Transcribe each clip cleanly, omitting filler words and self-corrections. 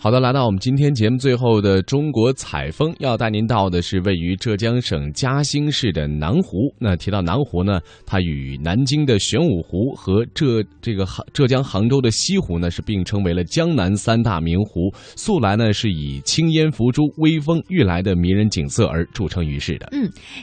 好的，来到我们今天节目最后的中国采风，要带您到的是位于浙江省嘉兴市的南湖。那提到南湖呢，它与南京的玄武湖和浙江杭州的西湖呢是并称为了江南三大名湖，素来呢是以青烟浮珠、微风欲来的迷人景色而著称于世的。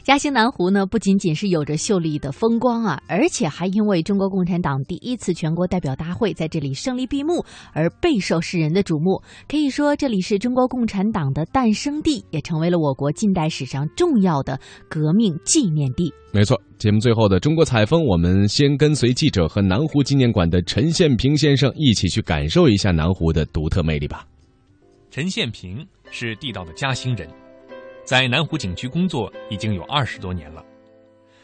嘉兴南湖呢不仅仅是有着秀丽的风光啊，而且还因为中国共产党第一次全国代表大会在这里胜利闭幕而备受世人的瞩目。可以说这里是中国共产党的诞生地，也成为了我国近代史上重要的革命纪念地。没错，节目最后的中国采风，我们先跟随记者和南湖纪念馆的陈宪平先生一起去感受一下南湖的独特魅力吧。陈宪平是地道的嘉兴人，在南湖景区工作已经有20多年了。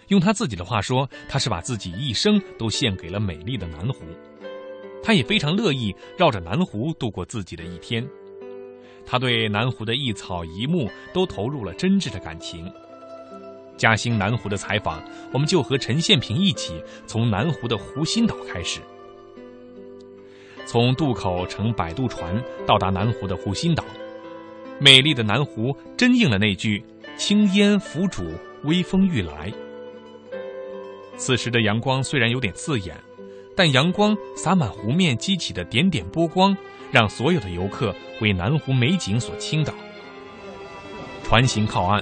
用他自己的话说，他是把自己一生都献给了美丽的南湖。他也非常乐意绕着南湖度过自己的一天，他对南湖的一草一木都投入了真挚的感情。嘉兴南湖的采访，我们就和陈宪平一起从南湖的湖心岛开始。从渡口乘摆渡船到达南湖的湖心岛，美丽的南湖真应了那句青烟浮渚，微风欲来。此时的阳光虽然有点刺眼，但阳光洒满湖面激起的点点波光，让所有的游客为南湖美景所倾倒。船行靠岸，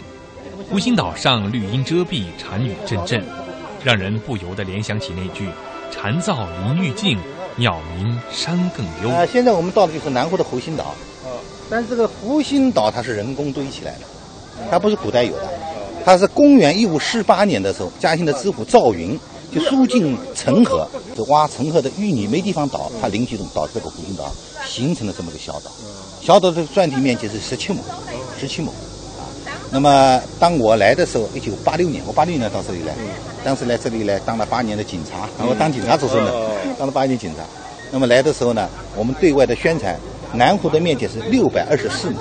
湖心岛上绿荫遮蔽，蝉语阵阵，让人不由得联想起那句蝉噪林欲静，鸟鸣山更幽。现在我们到的就是南湖的湖心岛，但是这个湖心岛它是人工堆起来的，它不是古代有的，它是公元1518年的时候，嘉兴的知府赵云就疏浚城河，就挖城河的淤泥没地方倒，它临济倒这个湖心岛，形成了这么个小岛。小岛的占地面积是17亩。那么当我来的时候，1986年，我86年到这里来，当时来这里来当了8年的警察，我当警察出身的，当了8年警察。那么来的时候呢，我们对外的宣传，南湖的面积是624亩。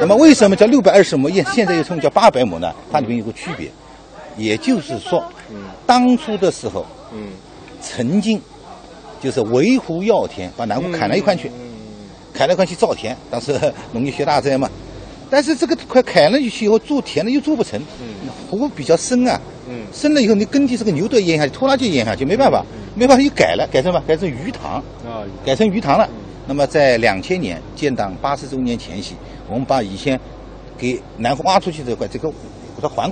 那么为什么叫620亩？现在又称叫800亩呢？它里面有个区别。也就是说，当初的时候，曾经就是围湖要田，把南湖砍了一块去，造田。当时农业学大斋嘛，但是这个块砍了去以后，做田了又做不成，湖比较深啊，深了以后你耕地是个牛都淹下去，拖拉机淹下去，没办法又改了，改成鱼塘，了。那么在2000年建党80周年前夕，我们把以前给南湖挖出去这块这个。把它还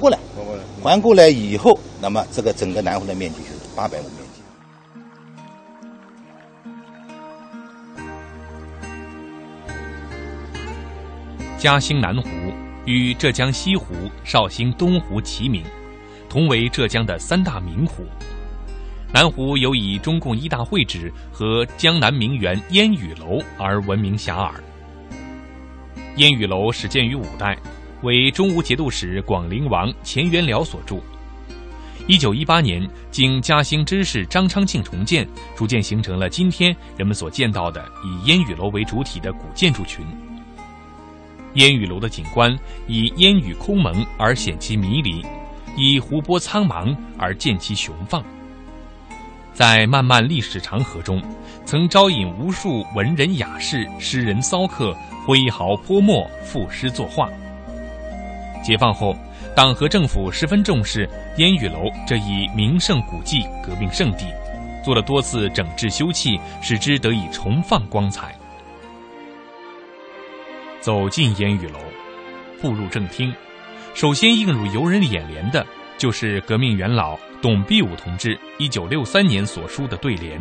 过来以后，那么这个整个南湖的面积就是800亩面积。嘉兴南湖与浙江西湖、绍兴东湖齐名，同为浙江的三大名湖。南湖有以中共一大会址和江南名园烟雨楼而闻名遐迩。烟雨楼始建于5代。为中吴节度使广陵王钱元辽所筑，1918年经嘉兴知事张昌庆重建，逐渐形成了今天人们所见到的以烟雨楼为主体的古建筑群。烟雨楼的景观以烟雨空蒙而显其迷离，以湖泊苍茫而见其雄放。在漫漫历史长河中，曾招引无数文人雅士、诗人骚客挥毫泼墨、赋诗作画。解放后，党和政府十分重视烟雨楼这一名胜古迹、革命圣地，做了多次整治修葺，使之得以重放光彩。走进烟雨楼，步入正厅，首先映入游人眼帘的就是革命元老董必武同志1963年所书的对联：“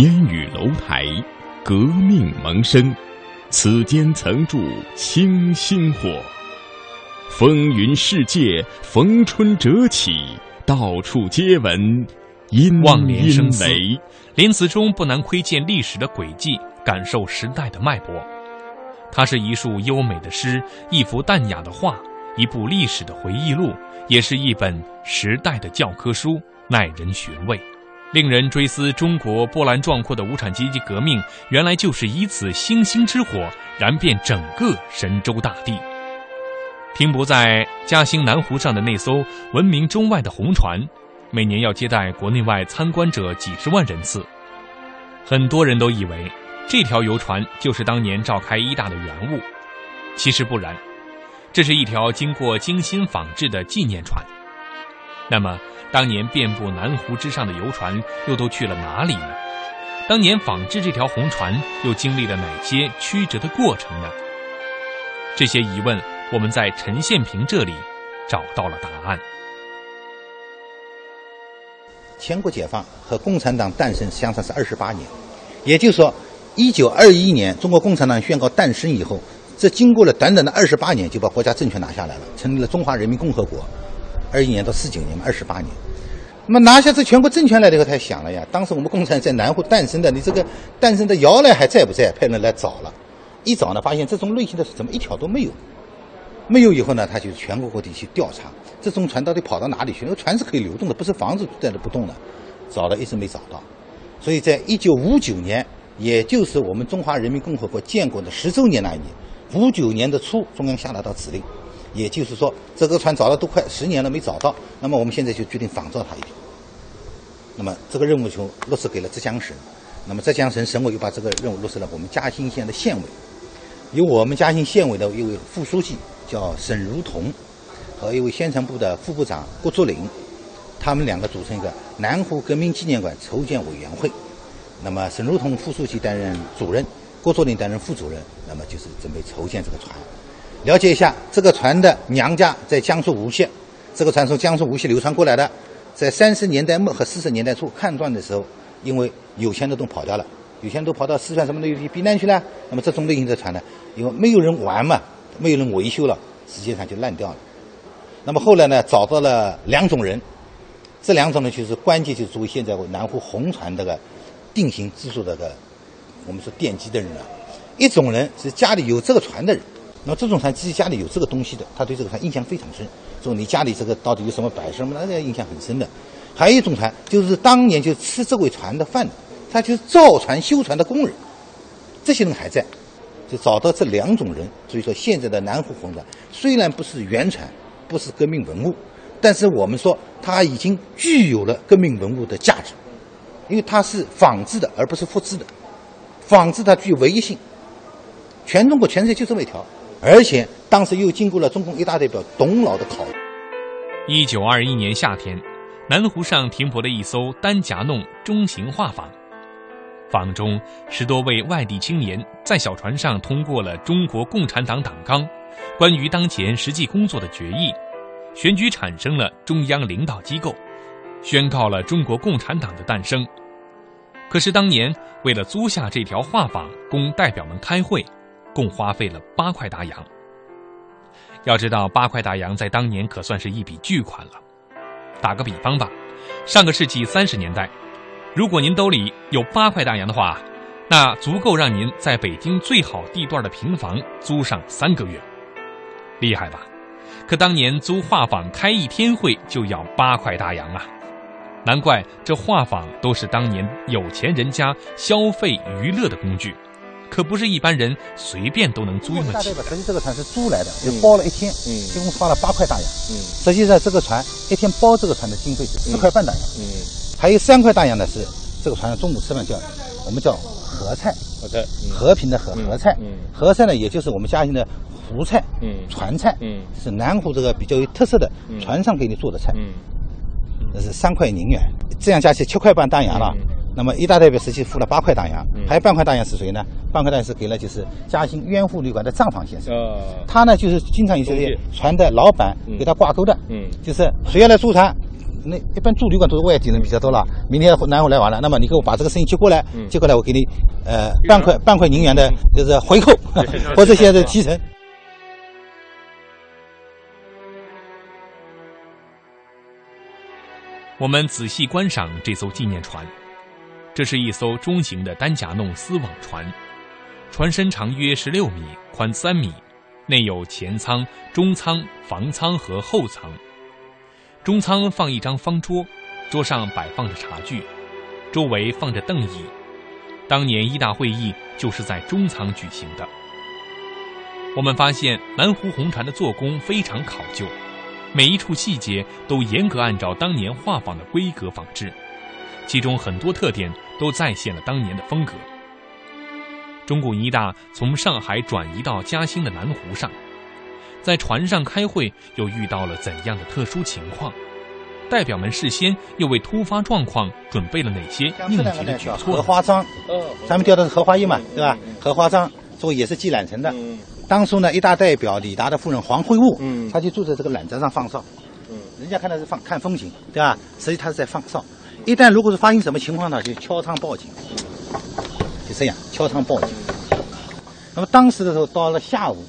烟雨楼台，革命萌生。”此间曾住星星火，风云世界逢春折起，到处皆闻殷殷雷。联词中不难窥见历史的轨迹，感受时代的脉搏。它是一束优美的诗，一幅淡雅的画，一部历史的回忆录，也是一本时代的教科书，耐人寻味。令人追思中国波澜壮阔的无产阶级革命，原来就是以此星星之火燃遍整个神州大地。停泊在嘉兴南湖上的那艘闻名中外的红船，每年要接待国内外参观者几十万人次。很多人都以为这条游船就是当年召开一大的原物，其实不然，这是一条经过精心仿制的纪念船。那么当年遍布南湖之上的游船又都去了哪里呢？当年仿制这条红船又经历了哪些曲折的过程呢？这些疑问，我们在陈献平这里找到了答案。全国解放和共产党诞生相差是28年，也就是说1921年中国共产党宣告诞生以后，这经过了短短的28年就把国家政权拿下来了，成立了中华人民共和国。21年到49年嘛，28年。那么拿下这全国政权来了以后，他想了呀，当时我们共产党在南湖诞生的，你这个诞生的摇篮还在不在？派人来找了，一找呢，发现这种类型的怎么一条都没有。没有以后呢，他就全国各地去调查，这种船到底跑到哪里去？因为船是可以流动的，不是房子在那不动的。找了一直没找到，所以在1959年，也就是我们中华人民共和国建国的10周年那一年，59年的初，中央下达到指令。也就是说，这个船找了都快10年了没找到，那么我们现在就决定仿造它一条。那么这个任务就落实给了浙江省，那么浙江省省委又把这个任务落实了我们嘉兴县的县委，由我们嘉兴县委的一位副书记叫沈如同，和一位宣传部的副部长郭作霖，他们两个组成一个南湖革命纪念馆筹建委员会。那么沈如同副书记担任主任，郭作霖担任副主任，那么就是准备筹建这个船。了解一下，这个船的娘家在江苏无锡，这个船从江苏无锡流传过来的，在30年代末和40年代初抗战的时候，因为有钱人都跑掉了，有钱人都跑到四川什么地方避难去了，那么这种类型的船呢，因为没有人玩嘛，没有人维修了，直接上就烂掉了。那么后来呢，找到了2种人，这2种人就是关键，就是作为现在南湖红船这个定型技术这个我们说奠基的人啊。一种人是家里有这个船的人，那么这种船自己家里有这个东西的，他对这个船印象非常深，说你家里这个到底有什么摆设，那个印象很深的。还有一种船就是当年就吃这位船的饭的，他就是造船修船的工人，这些人还在。就找到这2种人，所以说现在的南湖红船虽然不是原船，不是革命文物，但是我们说它已经具有了革命文物的价值，因为它是仿制的而不是复制的，仿制它具有唯一性，全中国全世界就这么一条，而且当时又经过了中共1大代表董老的考虑。1921年夏天，南湖上停泊了一艘单夹弄中型画舫，舫中10多位外地青年在小船上通过了中国共产党党纲、关于当前实际工作的决议，选举产生了中央领导机构，宣告了中国共产党的诞生。可是当年为了租下这条画舫供代表们开会，共花费了8块大洋。要知道，8块大洋在当年可算是一笔巨款了。打个比方吧，上个世纪30年代，如果您兜里有8块大洋的话，那足够让您在北京最好地段的平房租上3个月，厉害吧？可当年租画舫开一天会就要8块大洋啊，难怪这画舫都是当年有钱人家消费娱乐的工具，可不是一般人随便都能租用得起的。实际这个船是租来的，就包了一天，一共花了8块大洋。实际上这个船一天包这个船的经费是4块半大洋，还有3块大洋呢是这个船上中午吃饭叫我们叫合菜，和平的合菜，合菜呢也就是我们嘉兴的湖菜、船菜，是南湖这个比较有特色的船上给你做的菜，这是3块0元，这样加起7块半大洋了。那么1大代表时期付了8块大洋，还有半块大洋是谁呢？半块大洋是给了就是嘉兴渊湖旅馆的账房先生，他呢就是经常有些船的老板给他挂钩的，就是谁要来租船，那一般住旅馆都是外地人比较多了，明天南湖来玩了，那么你给我把这个生意接过来，接过来我给你半块0元的就是回扣，或者现在提成。我们仔细观赏这艘纪念船。这是一艘中型的单夹弄丝网船，船身长约16米，宽3米，内有前舱、中舱、房舱和后舱。中舱放一张方桌，桌上摆放着茶具，周围放着凳椅。当年一大会议就是在中仓举行的。我们发现南湖红船的做工非常考究，每一处细节都严格按照当年画舫的规格仿制，其中很多特点都再现了当年的风格。中共一大从上海转移到嘉兴的南湖上，在船上开会又遇到了怎样的特殊情况？代表们事先又为突发状况准备了哪些应急的举措？荷花桩，咱们钓的是荷花叶嘛，对吧？荷花桩这个也是系缆绳的。当初呢，一大代表李达的夫人黄惠雾，他就坐在这个缆绳上放哨。人家看到是看风景，对吧？实际他是在放哨。一旦如果是发生什么情况呢，就敲窗报警。就这样敲窗报警。那么当时的时候，到了下午，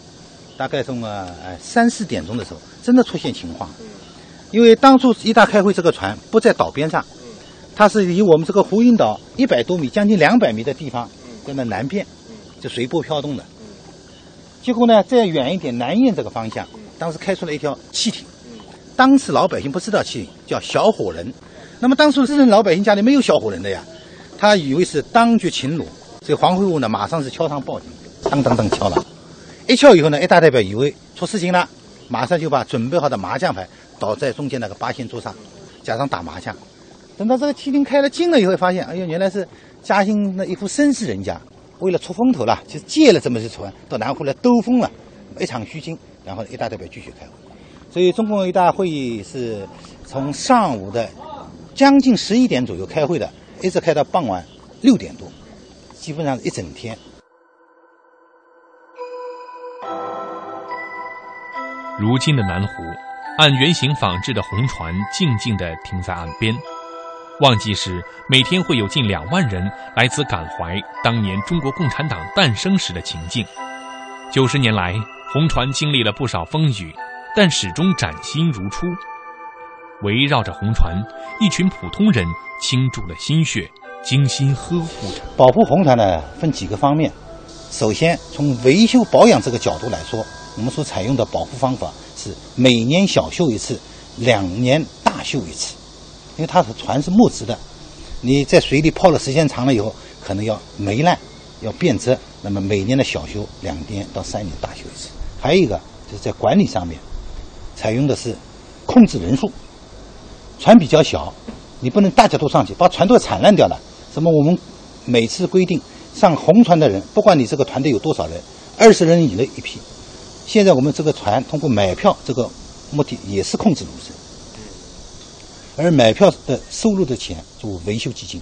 大概从3、4点钟的时候，真的出现情况。因为当初一大开会，这个船不在岛边上，它是以我们这个湖阴岛100多米，将近200米的地方，在那南边，就随波飘动的。结果呢，再远一点，南雁这个方向，当时开出了一条汽艇。当时老百姓不知道汽艇叫小火轮，那么当初私人老百姓家里没有小火轮的呀，他以为是当局擒虏，所以黄惠雾呢，马上是敲上报警，当当当敲了，一敲以后呢，一大代表以为出事情了，马上就把准备好的麻将牌倒在中间那个8线桌上，假装打麻将。等到这个汽艇开了近了以后，发现哎呦，原来是嘉兴那一户绅士人家，为了出风头了，就借了这么一船到南湖来兜风了，一场虚惊。然后一大代表继续开会，所以中共一大会议是从上午的将近11点左右开会的，一直开到傍晚6点多，基本上是一整天。如今的南湖，按原型仿制的红船静静地停在岸边。旺季时，每天会有近2万人来此感怀当年中国共产党诞生时的情境。90年来，红船经历了不少风雨，但始终崭新如初。围绕着红船，一群普通人倾注了心血，精心呵护着。保护红船呢，分几个方面。首先，从维修保养这个角度来说，我们所采用的保护方法是每年小修一次，2年大修一次。因为它的船是木质的，你在水里泡了时间长了以后，可能要霉烂，要变质。那么每年的小修，2年到3年大修一次。还有一个就是在管理上面，采用的是控制人数。船比较小，你不能大家都上去，把船都铲烂掉了。那么我们每次规定，上红船的人，不管你这个团队有多少人，20人以内一批。现在我们这个船通过买票这个目的也是控制人数，而买票的收入的钱做维修基金。